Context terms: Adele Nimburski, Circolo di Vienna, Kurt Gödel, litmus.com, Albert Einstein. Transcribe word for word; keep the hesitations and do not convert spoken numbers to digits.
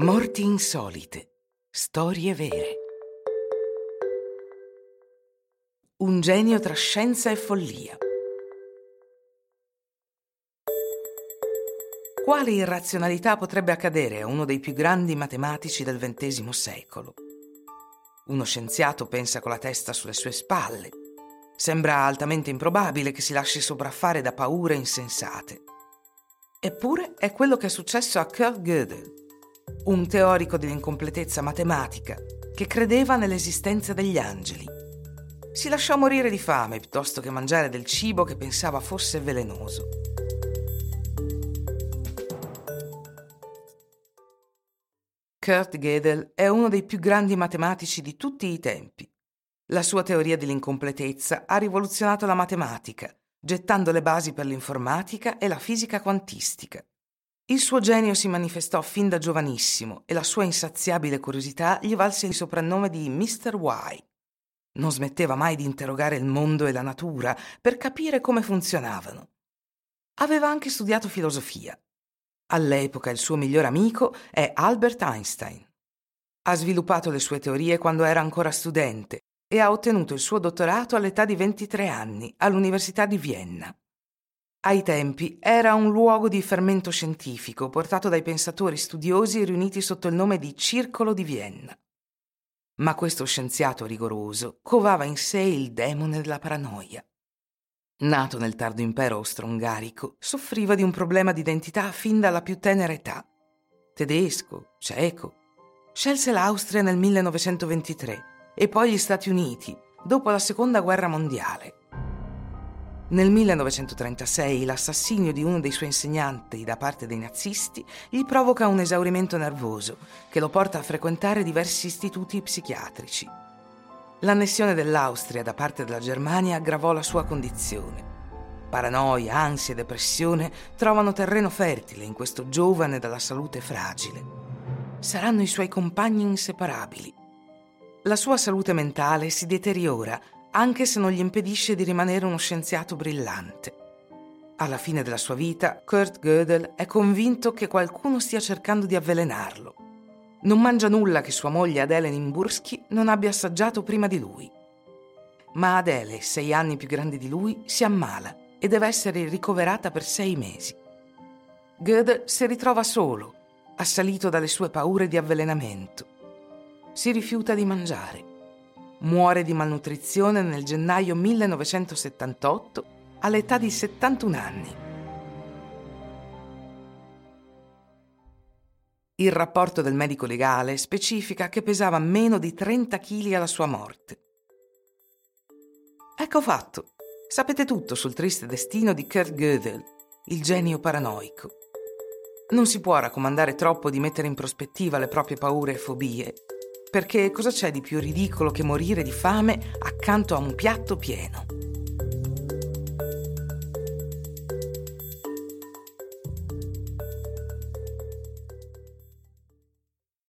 Morti insolite, storie vere. Un genio tra scienza e follia. Quale irrazionalità potrebbe accadere a uno dei più grandi matematici del ventesimo secolo? Uno scienziato pensa con la testa sulle sue spalle. Sembra altamente improbabile che si lasci sopraffare da paure insensate. Eppure è quello che è successo a Kurt Gödel, un teorico dell'incompletezza matematica che credeva nell'esistenza degli angeli. Si lasciò morire di fame piuttosto che mangiare del cibo che pensava fosse velenoso. Kurt Gödel è uno dei più grandi matematici di tutti i tempi. La sua teoria dell'incompletezza ha rivoluzionato la matematica, gettando le basi per l'informatica e la fisica quantistica. Il suo genio si manifestò fin da giovanissimo e la sua insaziabile curiosità gli valse il soprannome di mister Why. Non smetteva mai di interrogare il mondo e la natura per capire come funzionavano. Aveva anche studiato filosofia. All'epoca il suo miglior amico è Albert Einstein. Ha sviluppato le sue teorie quando era ancora studente e ha ottenuto il suo dottorato all'età di ventitré anni all'Università di Vienna. Ai tempi era un luogo di fermento scientifico portato dai pensatori studiosi riuniti sotto il nome di Circolo di Vienna. Ma questo scienziato rigoroso covava in sé il demone della paranoia. Nato nel tardo impero austro-ungarico, soffriva di un problema di identità fin dalla più tenera età. Tedesco, ceco. Scelse l'Austria nel millenovecentoventitré e poi gli Stati Uniti, dopo la Seconda Guerra Mondiale. Nel millenovecentotrentasei l'assassinio di uno dei suoi insegnanti da parte dei nazisti gli provoca un esaurimento nervoso che lo porta a frequentare diversi istituti psichiatrici. L'annessione dell'Austria da parte della Germania aggravò la sua condizione. Paranoia, ansia e depressione trovano terreno fertile in questo giovane dalla salute fragile. Saranno i suoi compagni inseparabili. La sua salute mentale si deteriora anche se non gli impedisce di rimanere uno scienziato brillante. Alla fine della sua vita, Kurt Gödel è convinto che qualcuno stia cercando di avvelenarlo. Non mangia nulla che sua moglie Adele Nimburski non abbia assaggiato prima di lui. Ma Adele, sei anni più grande di lui, si ammala e deve essere ricoverata per sei mesi. Gödel si ritrova solo, assalito dalle sue paure di avvelenamento. Si rifiuta di mangiare. Muore di malnutrizione nel gennaio millenovecentosettantotto all'età di settantuno anni. Il rapporto del medico legale specifica che pesava meno di trenta chili alla sua morte. Ecco fatto. Sapete tutto sul triste destino di Kurt Gödel, il genio paranoico. Non si può raccomandare troppo di mettere in prospettiva le proprie paure e fobie. Perché cosa c'è di più ridicolo che morire di fame accanto a un piatto pieno?